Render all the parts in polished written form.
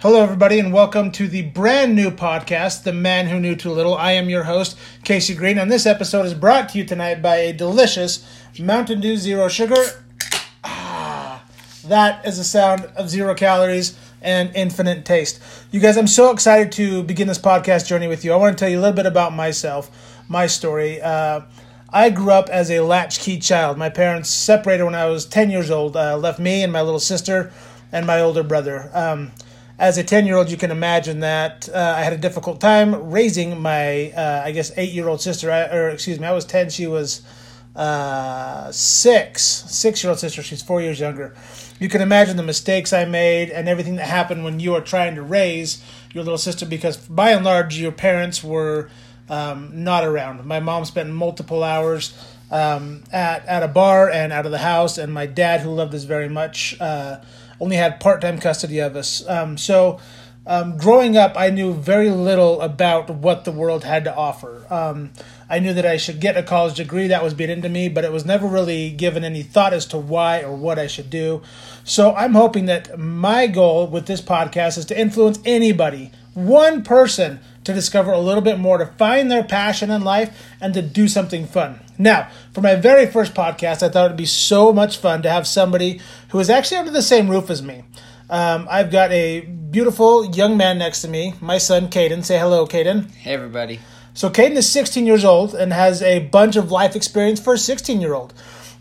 Hello, everybody, and welcome to the brand new podcast, The Man Who Knew Too Little. I am your host, Casey Green, and this episode is brought to you tonight by a delicious Mountain Dew Zero Sugar. Ah, that is the sound of 0 calories and infinite taste. You guys, I'm so excited to begin this podcast journey with you. I want to tell you a little bit about myself, my story. I grew up as a latchkey child. My parents separated when I was 10 years old, left me and my little sister and my older brother. As a 10-year-old, you can imagine that I had a difficult time raising my, 8-year-old sister. I was 10. She was 6. 6-year-old sister. She's 4 years younger. You can imagine the mistakes I made and everything that happened when you are trying to raise your little sister because, by and large, your parents were not around. My mom spent multiple hours at a bar and out of the house, and my dad, who loved us very much, only had part-time custody of us. Growing up, I knew very little about what the world had to offer. I knew that I should get a college degree. That was beat into me, but it was never really given any thought as to why or what I should do. So I'm hoping that my goal with this podcast is to influence anybody, one person, to discover a little bit more, to find their passion in life, and to do something fun. Now, for my very first podcast, I thought it would be so much fun to have somebody who is actually under the same roof as me. I've got a beautiful young man next to me, my son, Caden. Say hello, Caden. Hey, everybody. So Caden is 16 years old and has a bunch of life experience for a 16-year-old.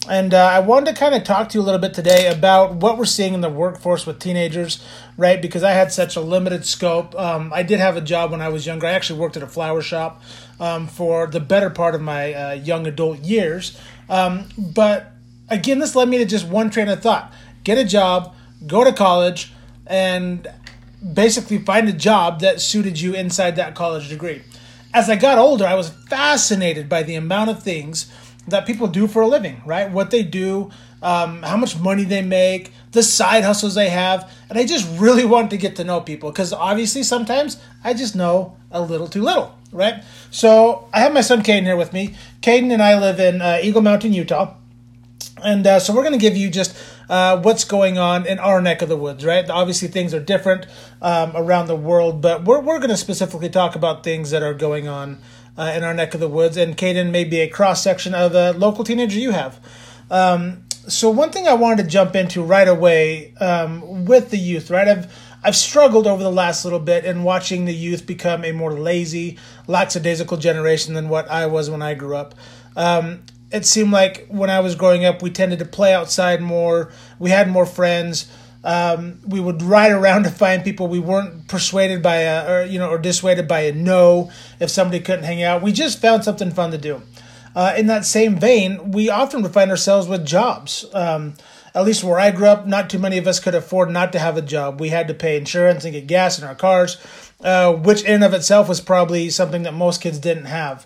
And I wanted to kind of talk to you a little bit today about what we're seeing in the workforce with teenagers, right? Because I had such a limited scope. I did have a job when I was younger. I actually worked at a flower shop for the better part of my young adult years. But again, this led me to just one train of thought. Get a job, go to college, and basically find a job that suited you inside that college degree. As I got older, I was fascinated by the amount of things that people do for a living, right? What they do, how much money they make, the side hustles they have. And I just really wanted to get to know people because obviously sometimes I just know a little too little, right? So I have my son Caden here with me. Caden and I live in Eagle Mountain, Utah. And so we're going to give you just what's going on in our neck of the woods, right? Obviously, things are different around the world, but we're going to specifically talk about things that are going on in our neck of the woods, and Caden may be a cross-section of a local teenager you have. So one thing I wanted to jump into right away with the youth, right? I've struggled over the last little bit in watching the youth become a more lazy, lackadaisical generation than what I was when I grew up. It seemed like when I was growing up, we tended to play outside more. We had more friends. We would ride around to find people. We weren't persuaded by or dissuaded by a no if somebody couldn't hang out. We just found something fun to do. In that same vein, we often would find ourselves with jobs. At least where I grew up, not too many of us could afford not to have a job. We had to pay insurance and get gas in our cars, which in and of itself was probably something that most kids didn't have.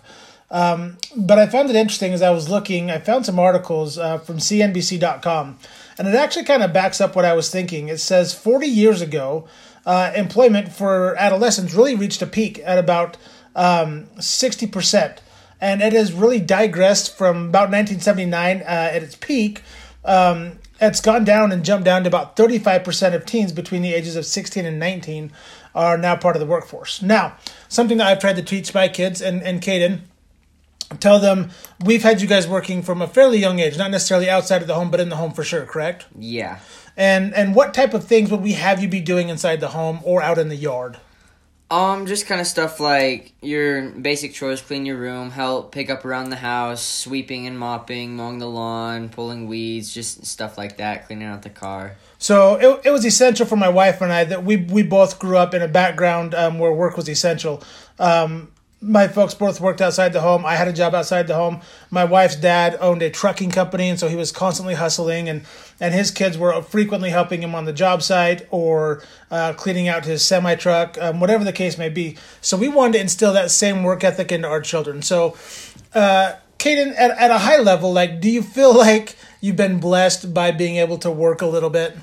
But I found it interesting as I was looking, I found some articles from CNBC.com, and it actually kind of backs up what I was thinking. It says 40 years ago, employment for adolescents really reached a peak at about 60%, and it has really digressed from about 1979 at its peak. It's gone down and jumped down to about 35% of teens between the ages of 16 and 19 are now part of the workforce. Now, something that I've tried to teach my kids and Caden, tell them, we've had you guys working from a fairly young age, not necessarily outside of the home, but in the home for sure, correct? Yeah. And what type of things would we have you be doing inside the home or out in the yard? Just kind of stuff like your basic chores, clean your room, help pick up around the house, sweeping and mopping, mowing the lawn, pulling weeds, just stuff like that, cleaning out the car. So it was essential for my wife and I that we both grew up in a background where work was essential. My folks both worked outside the home. I had a job outside the home. My wife's dad owned a trucking company, and so he was constantly hustling, and his kids were frequently helping him on the job site or cleaning out his semi-truck, whatever the case may be. So we wanted to instill that same work ethic into our children. So, Caden, at a high level, like, do you feel like you've been blessed by being able to work a little bit?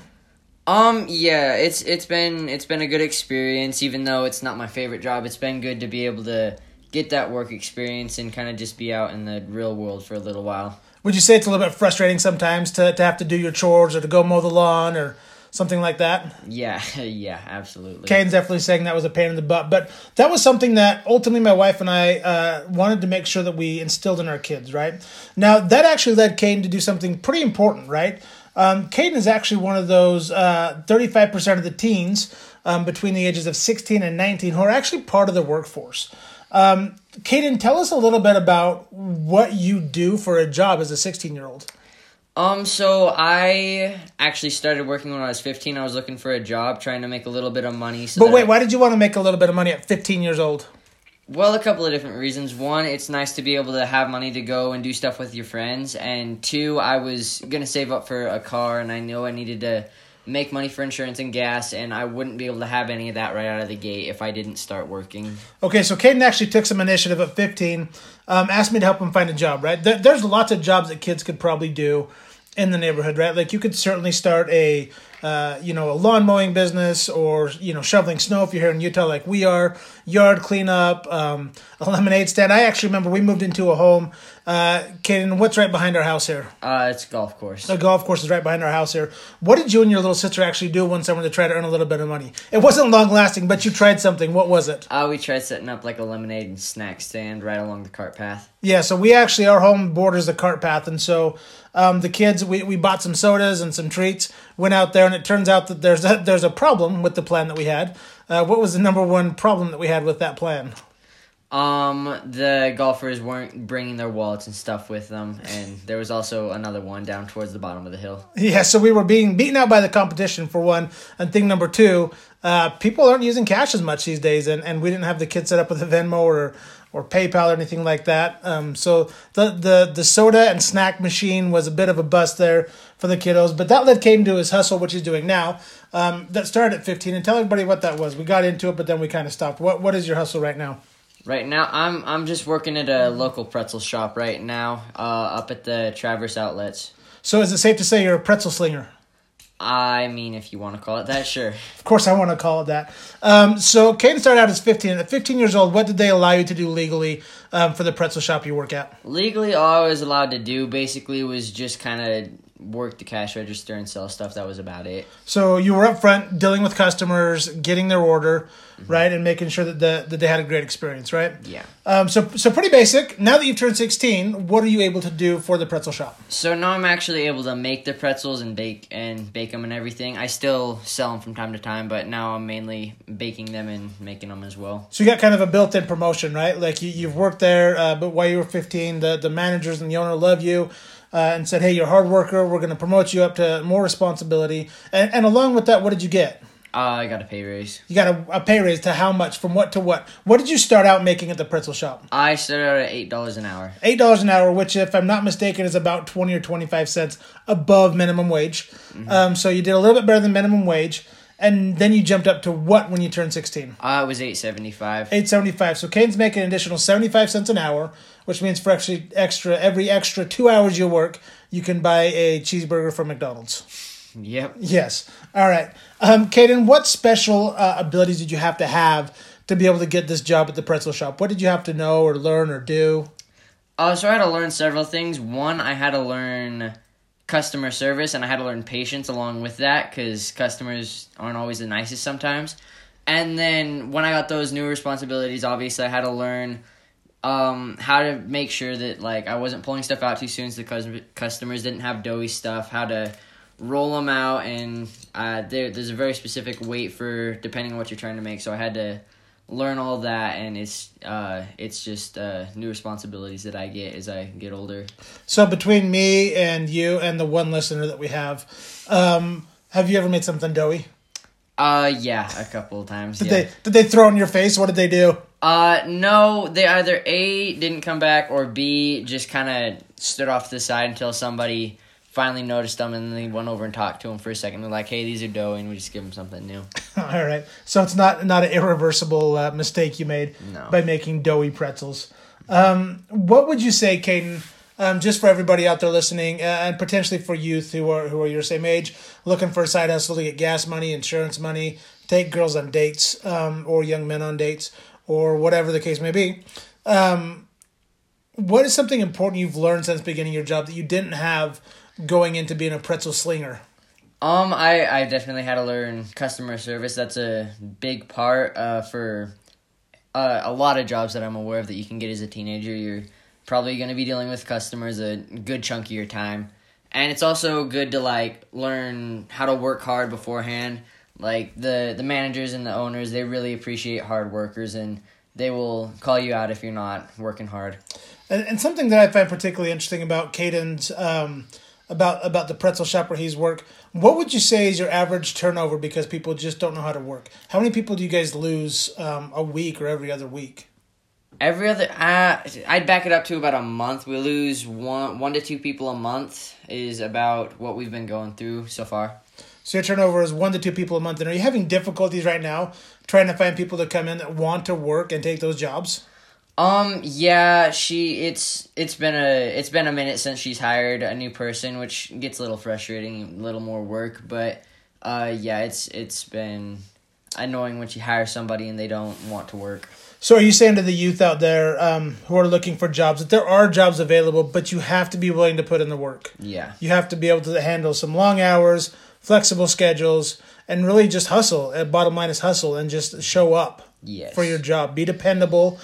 Yeah, it's been a good experience, even though it's not my favorite job. It's been good to be able to get that work experience and kind of just be out in the real world for a little while. Would you say it's a little bit frustrating sometimes to have to do your chores or to go mow the lawn or something like that. Yeah, absolutely. Caden's definitely saying that was a pain in the butt, but that was something that ultimately my wife and I wanted to make sure that we instilled in our kids, right? Now, that actually led Caden to do something pretty important, right? Caden is actually one of those 35% of the teens between the ages of 16 and 19 who are actually part of the workforce. Caden, tell us a little bit about what you do for a job as a 16-year-old. So I actually started working when I was 15. I was looking for a job, trying to make a little bit of money. Why did you want to make a little bit of money at 15 years old? Well, a couple of different reasons. One, it's nice to be able to have money to go and do stuff with your friends. And two, I was going to save up for a car, and I knew I needed to make money for insurance and gas, and I wouldn't be able to have any of that right out of the gate if I didn't start working. Okay, so Caden actually took some initiative at 15, asked me to help him find a job, right? There's lots of jobs that kids could probably do in the neighborhood, right? Like, you could certainly start a lawn mowing business, or, shoveling snow if you're here in Utah like we are, yard cleanup, a lemonade stand. I actually remember we moved into a home. Caden, what's right behind our house here? It's a golf course. The golf course is right behind our house here. What did you and your little sister actually do one summer to try to earn a little bit of money? It wasn't long lasting, but you tried something. What was it? We tried setting up like a lemonade and snack stand right along the cart path. Yeah, so we actually, our home borders the cart path, and so the kids, we bought some sodas and some treats, went out there, and it turns out that there's a problem with the plan that we had. What was the number one problem that we had with that plan? The golfers weren't bringing their wallets and stuff with them, and there was also another one down towards the bottom of the hill. Yeah, so we were being beaten out by the competition, for one, and thing number two, people aren't using cash as much these days, and we didn't have the kids set up with a Venmo or PayPal or anything like that. So the soda and snack machine was a bit of a bust there for the kiddos, but that led Caden to his hustle, which he's doing now. That started at 15, and tell everybody what that was. We got into it, but then we kind of stopped. What is your hustle right now? Right now, I'm just working at a local pretzel shop right now, up at the Traverse outlets. So is it safe to say you're a pretzel slinger? I mean, if you want to call it that, sure. Of course I want to call it that. So Caden started out as 15. At 15 years old, what did they allow you to do legally for the pretzel shop you work at? Legally, all I was allowed to do basically was just kind of work the cash register and sell stuff. That was about it. So you were up front dealing with customers, getting their order, mm-hmm. right, and making sure that they had a great experience, right? Yeah. So pretty basic. Now that you've turned 16, what are you able to do for the pretzel shop? So now I'm actually able to make the pretzels and bake them and everything. I still sell them from time to time, but now I'm mainly baking them and making them as well. So you got kind of a built-in promotion, right? Like you've worked there, but while you were 15, the managers and the owner love you. And said, hey, you're a hard worker. We're going to promote you up to more responsibility. And along with that, what did you get? I got a pay raise. You got a pay raise to how much? From what to what? What did you start out making at the pretzel shop? I started out at $8 an hour. $8 an hour, which, if I'm not mistaken, is about 20 or 25 cents above minimum wage. Mm-hmm. So you did a little bit better than minimum wage. And then you jumped up to what when you turned 16? It was $8.75. $8.75. So Caden's making an additional 75 cents an hour, which means for every extra 2 hours you work, you can buy a cheeseburger from McDonald's. Yep. Yes. All right. Caden, what special abilities did you have to be able to get this job at the pretzel shop? What did you have to know or learn or do? So I had to learn several things. One, I had to learn customer service, and I had to learn patience along with that, because customers aren't always the nicest sometimes. And then when I got those new responsibilities, obviously I had to learn how to make sure that, like, I wasn't pulling stuff out too soon so the customers didn't have doughy stuff, how to roll them out, and there's a very specific weight for depending on what you're trying to make, so I had to learn all that, and it's just new responsibilities that I get as I get older. So between me and you and the one listener that we have you ever made something doughy? Yeah, a couple of times. Did they throw in your face? What did they do? No, they either A, didn't come back, or B, just kind of stood off to the side until somebody finally noticed them, and then they went over and talked to them for a second. They're like, hey, these are doughy, and we just give them something new. All right. So it's not an irreversible mistake you made by making doughy pretzels. What would you say, Caden, just for everybody out there listening, and potentially for youth who are your same age, looking for a side hustle to get gas money, insurance money, take girls on dates, or young men on dates, or whatever the case may be, what is something important you've learned since beginning your job that you didn't have going into being a pretzel slinger? I definitely had to learn customer service. That's a big part for a lot of jobs that I'm aware of that you can get as a teenager. You're probably going to be dealing with customers a good chunk of your time. And it's also good to, like, learn how to work hard beforehand. Like, the managers and the owners, they really appreciate hard workers, and they will call you out if you're not working hard. And something that I find particularly interesting about Caden's, about the pretzel shop where he's worked, what would you say is your average turnover because people just don't know how to work? How many people do you guys lose a week or every other week? Every other, I'd back it up to about a month. We lose one to two people a month is about what we've been going through so far. So your turnover is one to two people a month. And are you having difficulties right now trying to find people to come in that want to work and take those jobs? Yeah, it's been a minute since she's hired a new person, which gets a little frustrating, a little more work, but yeah, it's been annoying when you hire somebody and they don't want to work. So are you saying to the youth out there who are looking for jobs that there are jobs available, but you have to be willing to put in the work? Yeah. You have to be able to handle some long hours, flexible schedules, and really just hustle. Bottom line is hustle and just show up. Yes. For your job. Be dependable.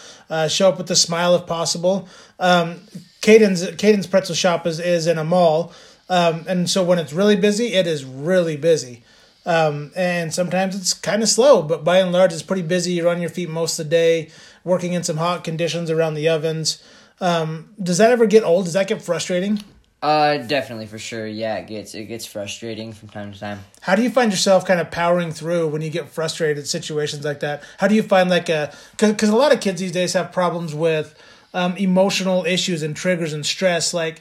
Show up with a smile if possible. Caden's pretzel shop is in a mall. And so when it's really busy, it is really busy. And sometimes it's kind of slow, but by and large, it's pretty busy. You're on your feet most of the day, working in some hot conditions around the ovens. Does that ever get old? Does that get frustrating? Definitely, for sure. Yeah, it gets frustrating from time to time. How do you find yourself kind of powering through when you get frustrated situations like that? How do you find because a lot of kids these days have problems with emotional issues and triggers and stress, like,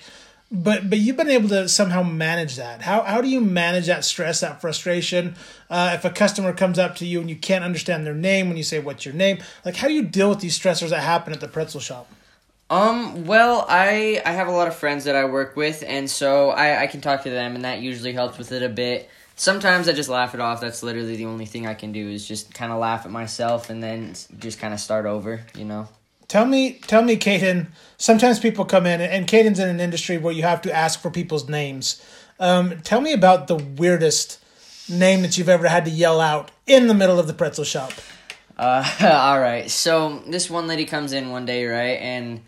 but you've been able to somehow manage that. How do you manage that stress, that frustration? If a customer comes up to you and you can't understand their name when you say, "What's your name?" Like, how do you deal with these stressors that happen at the pretzel shop? Well, I have a lot of friends that I work with, and so I can talk to them, and that usually helps with it a bit. Sometimes I just laugh it off. That's literally the only thing I can do is just kind of laugh at myself and then just kind of start over, you know? Tell me, Caden, sometimes people come in, and Caden's in an industry where you have to ask for people's names. Tell me about the weirdest name that you've ever had to yell out in the middle of the pretzel shop. All right. So this one lady comes in one day, right? And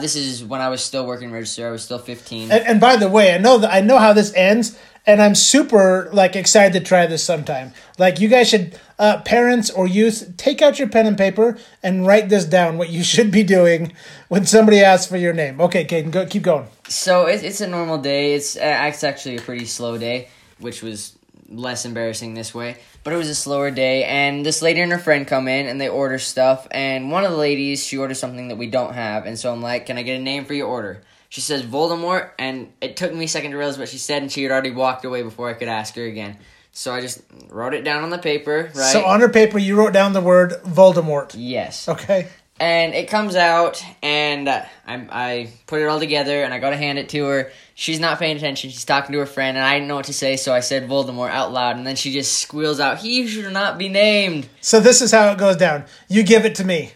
this is when I was still working register. I was still 15. And by the way, I know how this ends, and I'm super excited to try this sometime. Like, you guys should, parents or youth, take out your pen and paper and write this down. What you should be doing when somebody asks for your name. Okay, Caden, go keep going. So it's a normal day. It's actually a pretty slow day, which was less embarrassing this way. But it was a slower day, and this lady and her friend come in, and they order stuff, and one of the ladies, she orders something that we don't have, and so I'm like, "Can I get a name for your order?" She says, "Voldemort," and it took me a second to realize what she said, and she had already walked away before I could ask her again. So I just wrote it down on the paper, right? So on her paper, you wrote down the word Voldemort. Yes. Okay. And it comes out, and I put it all together, and I go to hand it to her. She's not paying attention. She's talking to her friend, and I didn't know what to say, so I said Voldemort out loud, and then she just squeals out, "He should not be named." So this is how it goes down. You give it to me.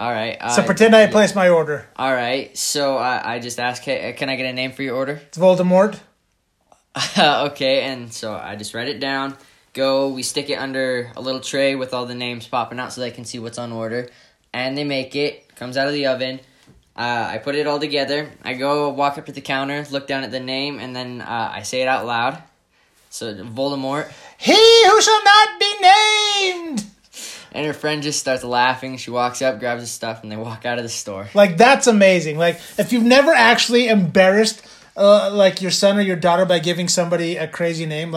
All right. So pretend I placed my order. All right. So I just ask, "Hey, can I get a name for your order?" It's Voldemort. Okay, and so I just write it down. We stick it under a little tray with all the names popping out so they can see what's on order. And they make it, comes out of the oven. I put it all together. I go walk up to the counter, look down at the name, and then I say it out loud. So, Voldemort. "He who shall not be named!" And her friend just starts laughing. She walks up, grabs the stuff, and they walk out of the store. Like, that's amazing. Like, if you've never actually embarrassed your son or your daughter by giving somebody a crazy name,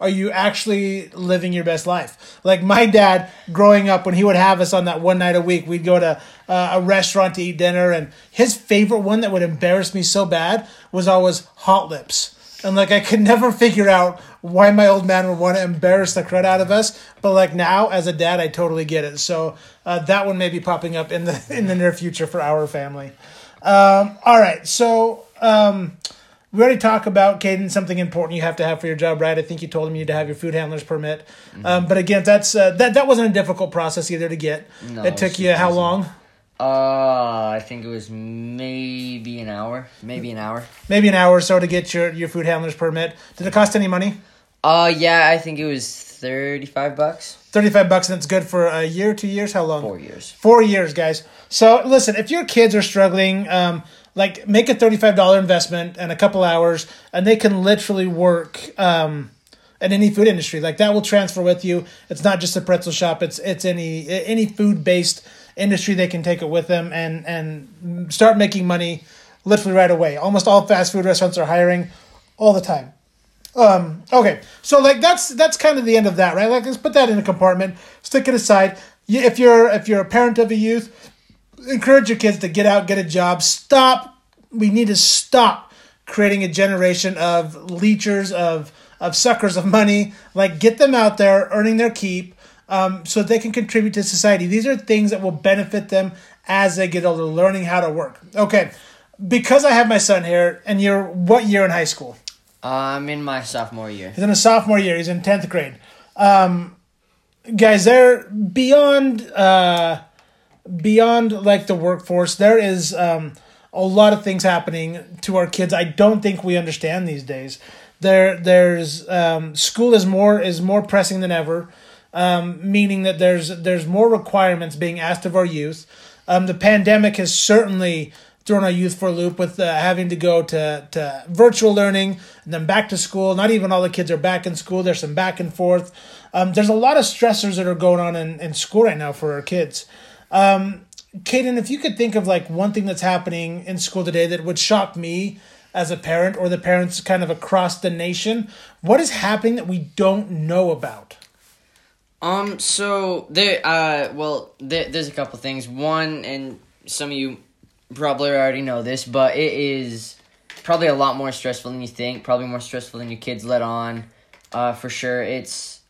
are you actually living your best life? Like, my dad, growing up, when he would have us on that one night a week, we'd go to a restaurant to eat dinner, and his favorite one that would embarrass me so bad was always Hot Lips. And, I could never figure out why my old man would want to embarrass the crud out of us, but, now, as a dad, I totally get it. So that one may be popping up in the near future for our family. All right, so... we already talked about, Caden, something important you have to have for your job, right? I think you told him you need to have your food handler's permit. Mm-hmm. But again, that's that wasn't a difficult process either to get. No, it took you how long? I think it was maybe an hour. Maybe an hour or so to get your food handler's permit. Did it cost any money? Yeah, I think it was $35. $35, and it's good for a year, 2 years, how long? 4 years. 4 years, guys. So, listen, if your kids are struggling, like, make a $35 investment in a couple hours, and they can literally work in any food industry. Like, that will transfer with you. It's not just a pretzel shop. It's any food-based industry. They can take it with them and start making money literally right away. Almost all fast food restaurants are hiring all the time. Okay, so like that's kind of the end of that, right? Like, let's put that in a compartment, stick it aside. If you're a parent of a youth, encourage your kids to get out, get a job. Stop. We need to stop creating a generation of leechers, of suckers of money. Like, get them out there earning their keep, so they can contribute to society. These are things that will benefit them as they get older, learning how to work. Okay, because I have my son here, and you're what year in high school? I'm in my sophomore year. He's in a sophomore year. He's in 10th grade. Guys, they're beyond like the workforce. There is a lot of things happening to our kids. I don't think we understand these days. There's school is more pressing than ever, meaning that there's more requirements being asked of our youth. The pandemic has certainly throwing our youth for a loop with having to go to virtual learning and then back to school. Not even all the kids are back in school. There's some back and forth. There's a lot of stressors that are going on in school right now for our kids. Caden, if you could think of like one thing that's happening in school today that would shock me as a parent or the parents kind of across the nation, what is happening that we don't know about? So there's a couple things. One, and some of you probably already know this, but it is probably a lot more stressful than you think, probably more stressful than your kids let on, for sure. It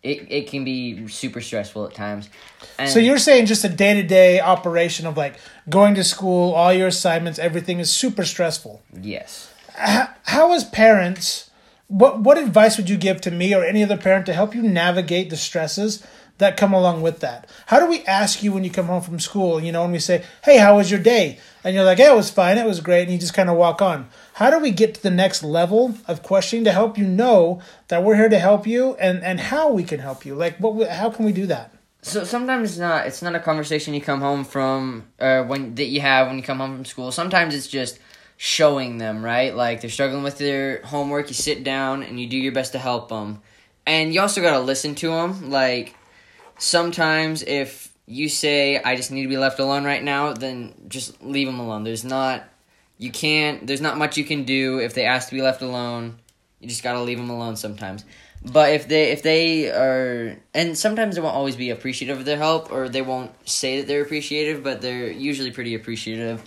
can be super stressful at times. And so you're saying just a day-to-day operation of like going to school, all your assignments, everything is super stressful. Yes. How as parents, what advice would you give to me or any other parent to help you navigate the stresses that come along with that? How do we ask you when you come home from school, you know, and we say, hey, how was your day? And you're like, yeah, it was fine, it was great, and you just kind of walk on. How do we get to the next level of questioning to help you know that we're here to help you and how we can help you? Like, how can we do that? So sometimes it's not a conversation you come home from, or that you have when you come home from school. Sometimes it's just showing them, right? Like, they're struggling with their homework, you sit down and you do your best to help them. And you also got to listen to them. Like, sometimes if you say, I just need to be left alone right now, then just leave them alone. There's not much you can do if they ask to be left alone. You just got to leave them alone sometimes. But if they are, and sometimes they won't always be appreciative of their help, or they won't say that they're appreciative, but they're usually pretty appreciative.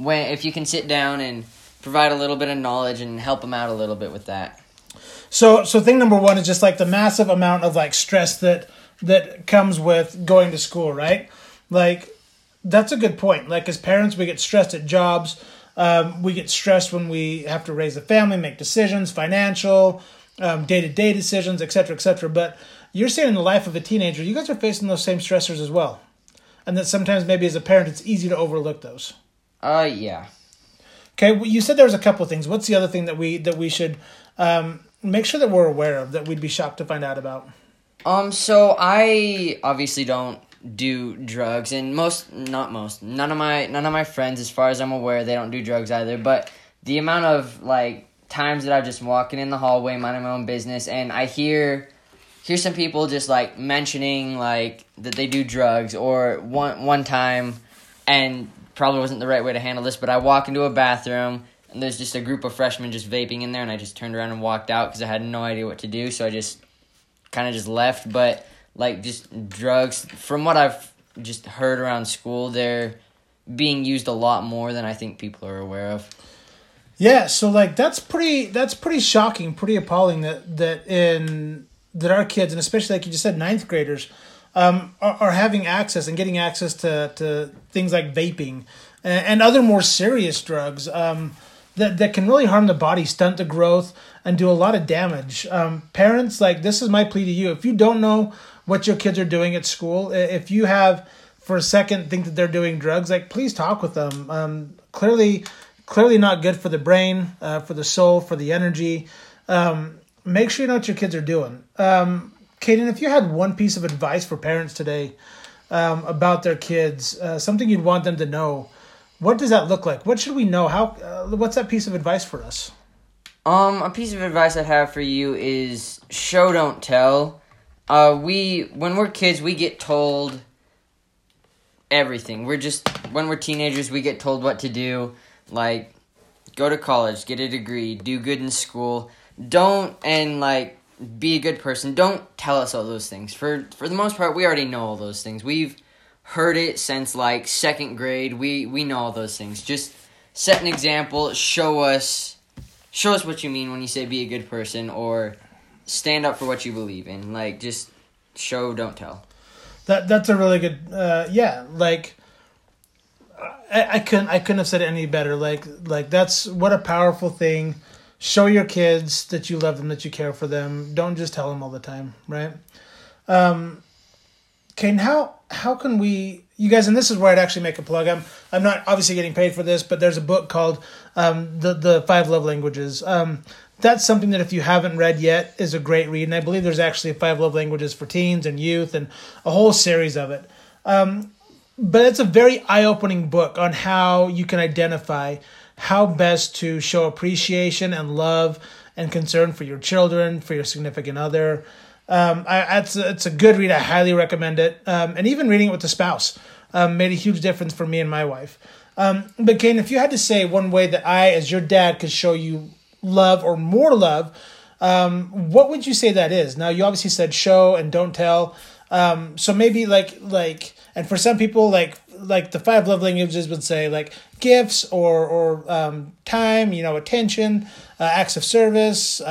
If you can sit down and provide a little bit of knowledge and help them out a little bit with that. So thing number one is just like the massive amount of like stress that comes with going to school, right? Like, that's a good point. Like, as parents, we get stressed at jobs. We get stressed when we have to raise a family, make decisions, financial, day-to-day decisions, et cetera, et cetera. But you're saying in the life of a teenager, you guys are facing those same stressors as well. And that sometimes maybe as a parent, it's easy to overlook those. Yeah. Okay, well, you said there was a couple of things. What's the other thing that we should make sure that we're aware of, that we'd be shocked to find out about? So I obviously don't do drugs, and none of my friends, as far as I'm aware, they don't do drugs either, but the amount of like times that I'm just walking in the hallway, minding my own business, and I hear some people just like mentioning like that they do drugs, or one time, and probably wasn't the right way to handle this, but I walk into a bathroom and there's just a group of freshmen just vaping in there, and I just turned around and walked out because I had no idea what to do, so I just kind of just left. But like, just drugs, from what I've just heard around school, they're being used a lot more than I think people are aware of. Yeah, so like that's pretty shocking, pretty appalling that our kids, and especially like you just said, ninth graders, are having access and getting access to things like vaping and other more serious drugs that can really harm the body, stunt the growth, and do a lot of damage. Parents, like, this is my plea to you. If you don't know what your kids are doing at school, if you have for a second think that they're doing drugs, like, please talk with them. Clearly not good for the brain, for the soul, for the energy. Make sure you know what your kids are doing. Caden, if you had one piece of advice for parents today about their kids, something you'd want them to know, what does that look like? What should we know? How? What's that piece of advice for us? A piece of advice I have for you is show, don't tell. When we're kids, we get told everything. When we're teenagers, we get told what to do, like go to college, get a degree, do good in school. Be a good person. Don't tell us all those things. For the most part, we already know all those things. We've heard it since, second grade. We know all those things. Just set an example. Show us what you mean when you say be a good person or stand up for what you believe in. Just show, don't tell. That's a really good... I couldn't have said it any better. That's what a powerful thing. Show your kids that you love them, that you care for them. Don't just tell them all the time, right? Caden, how can we... You guys, and this is where I'd actually make a plug. I'm not obviously getting paid for this, but there's a book called the Five Love Languages. That's something that if you haven't read yet is a great read. And I believe there's actually 5 Love Languages for teens and youth and a whole series of it. But it's a very eye-opening book on how you can identify how best to show appreciation and love and concern for your children, for your significant other. It's a good read. I highly recommend it. And even reading it with a spouse made a huge difference for me and my wife. But Caden, if you had to say one way that I, as your dad, could show you love or more love, what would you say that is? Now, you obviously said show and don't tell. So maybe and for some people, the 5 Love Languages would say gifts or time, attention, acts of service,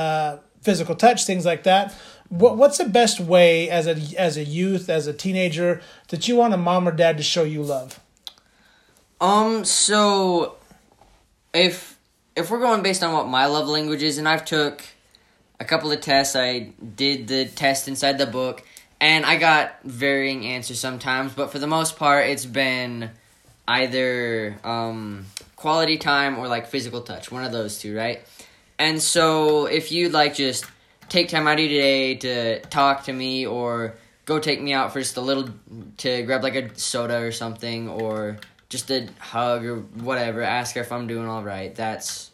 physical touch, things like that. What's the best way as a youth, as a teenager, that you want a mom or dad to show you love? So if we're going based on what my love language is, and I've took a couple of tests, I did the test inside the book. And I got varying answers sometimes, but for the most part, it's been either quality time or, physical touch. One of those two, right? And so if you'd, just take time out of your day to talk to me or go take me out for just a little to grab, a soda or something or just a hug or whatever, ask her if I'm doing all right, that's...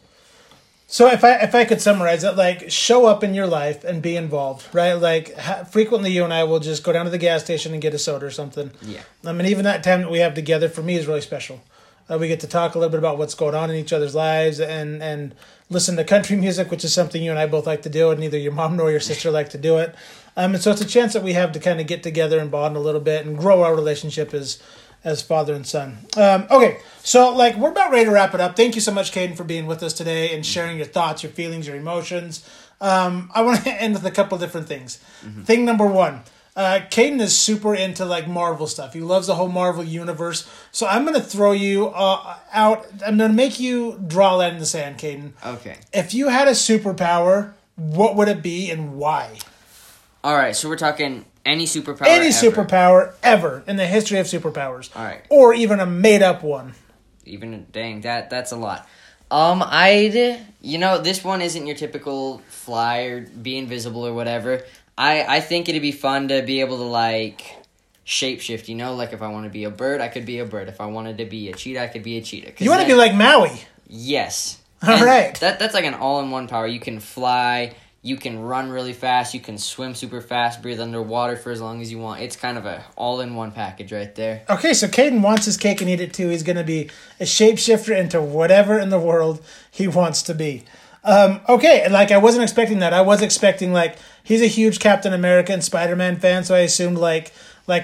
So if I could summarize it, show up in your life and be involved, right? Frequently you and I will just go down to the gas station and get a soda or something. Yeah. Even that time that we have together for me is really special. We get to talk a little bit about what's going on in each other's lives and listen to country music, which is something you and I both like to do, and neither your mom nor your sister like to do it. And so it's a chance that we have to kind of get together and bond a little bit and grow our relationship as father and son. Okay, so we're about ready to wrap it up. Thank you so much, Caden, for being with us today and sharing your thoughts, your feelings, your emotions. I want to end with a couple different things. Mm-hmm. Thing number one, Caden is super into Marvel stuff. He loves the whole Marvel universe. So I'm going to throw you out. I'm going to make you draw a line in the sand, Caden. Okay. If you had a superpower, what would it be and why? All right, so we're talking... Any superpower ever in the history of superpowers. All right. Or even a made-up one. That's a lot. This one isn't your typical fly or be invisible or whatever. I think it'd be fun to be able to, shapeshift, If I want to be a bird, I could be a bird. If I wanted to be a cheetah, I could be a cheetah. You want to be like Maui. Yes. All right. That's an all-in-one power. You can fly... You can run really fast. You can swim super fast. Breathe underwater for as long as you want. It's kind of a all-in-one package right there. Okay, so Caden wants his cake and eat it too. He's going to be a shapeshifter into whatever in the world he wants to be. Okay, and I wasn't expecting that. I was expecting he's a huge Captain America and Spider-Man fan, so I assumed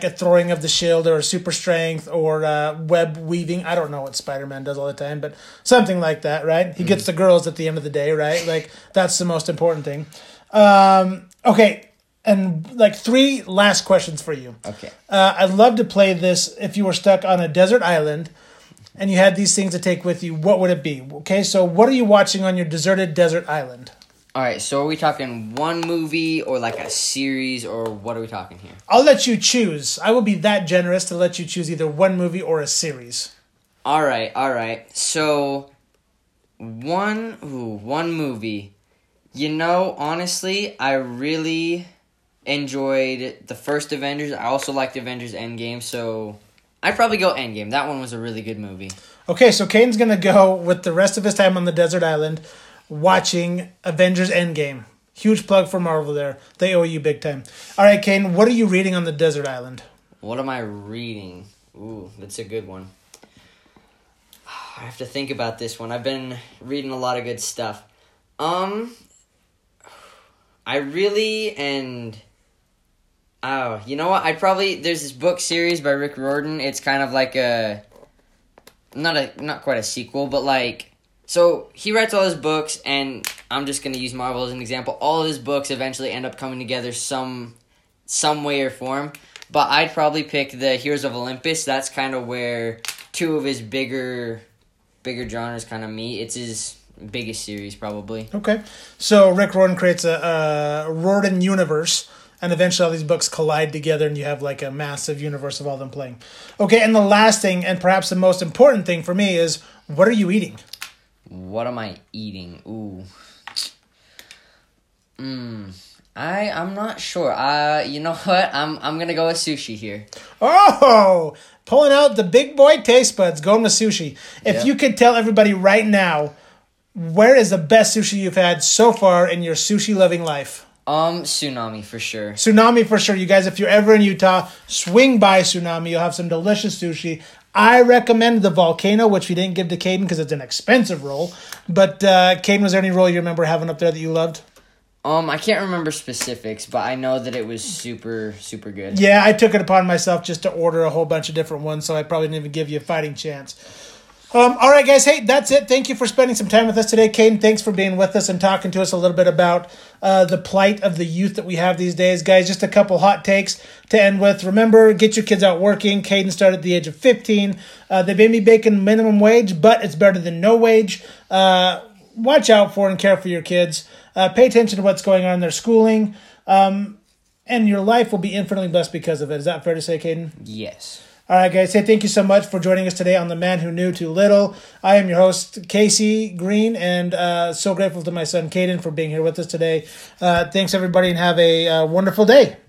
a throwing of the shield or super strength or web weaving. I don't know what Spider-Man does all the time, but something like that, right? He gets the girls at the end of the day, right? That's the most important thing. Okay, and 3 last questions for you. Okay. I'd love to play this if you were stuck on a desert island and you had these things to take with you. What would it be? Okay, so what are you watching on your deserted desert island? All right, so are we talking one movie or a series or what are we talking here? I'll let you choose. I will be that generous to let you choose either one movie or a series. All right. So one movie. You know, honestly, I really enjoyed the first Avengers. I also liked Avengers Endgame, so I'd probably go Endgame. That one was a really good movie. Okay, so Caden's going to go with the rest of his time on the desert island watching Avengers Endgame. Huge plug for Marvel there. They owe you big time. All right, Caden, what are you reading on the desert island? What am I reading? Ooh, that's a good one. I have to think about this one. I've been reading a lot of good stuff. I really and... Oh, you know what? I'd probably... There's this book series by Rick Rorden. It's kind of like a... Not quite a sequel, but like... So, he writes all his books, and I'm just going to use Marvel as an example. All of his books eventually end up coming together some way or form. But I'd probably pick the Heroes of Olympus. That's kind of where two of his bigger genres kind of meet. It's his biggest series, probably. Okay. So, Rick Rorden creates a Rorden universe. And eventually all these books collide together and you have like a massive universe of all them playing. Okay, and the last thing, and perhaps the most important thing for me, is what are you eating? What am I eating? Ooh. I'm not sure. You know what? I'm going to go with sushi here. Oh! Pulling out the big boy taste buds, going with sushi. If you could tell everybody right now, where is the best sushi you've had so far in your sushi-loving life? Tsunami for sure. Tsunami for sure. You guys, if you're ever in Utah, swing by Tsunami. You'll have some delicious sushi. I recommend the volcano, which we didn't give to Caden because it's an expensive roll. But, Caden, was there any roll you remember having up there that you loved? I can't remember specifics, but I know that it was super, super good. Yeah, I took it upon myself just to order a whole bunch of different ones, so I probably didn't even give you a fighting chance. All right, guys. Hey, that's it. Thank you for spending some time with us today. Caden, thanks for being with us and talking to us a little bit about the plight of the youth that we have these days. Guys, just a couple hot takes to end with. Remember, get your kids out working. Caden started at the age of 15. They may be making minimum wage, but it's better than no wage. Watch out for and care for your kids. Pay attention to what's going on in their schooling. And your life will be infinitely blessed because of it. Is that fair to say, Caden? Yes. All right, guys. Hey, thank you so much for joining us today on The Man Who Knew Too Little. I am your host, Casey Green, and so grateful to my son, Caden, for being here with us today. Thanks, everybody, and have a wonderful day.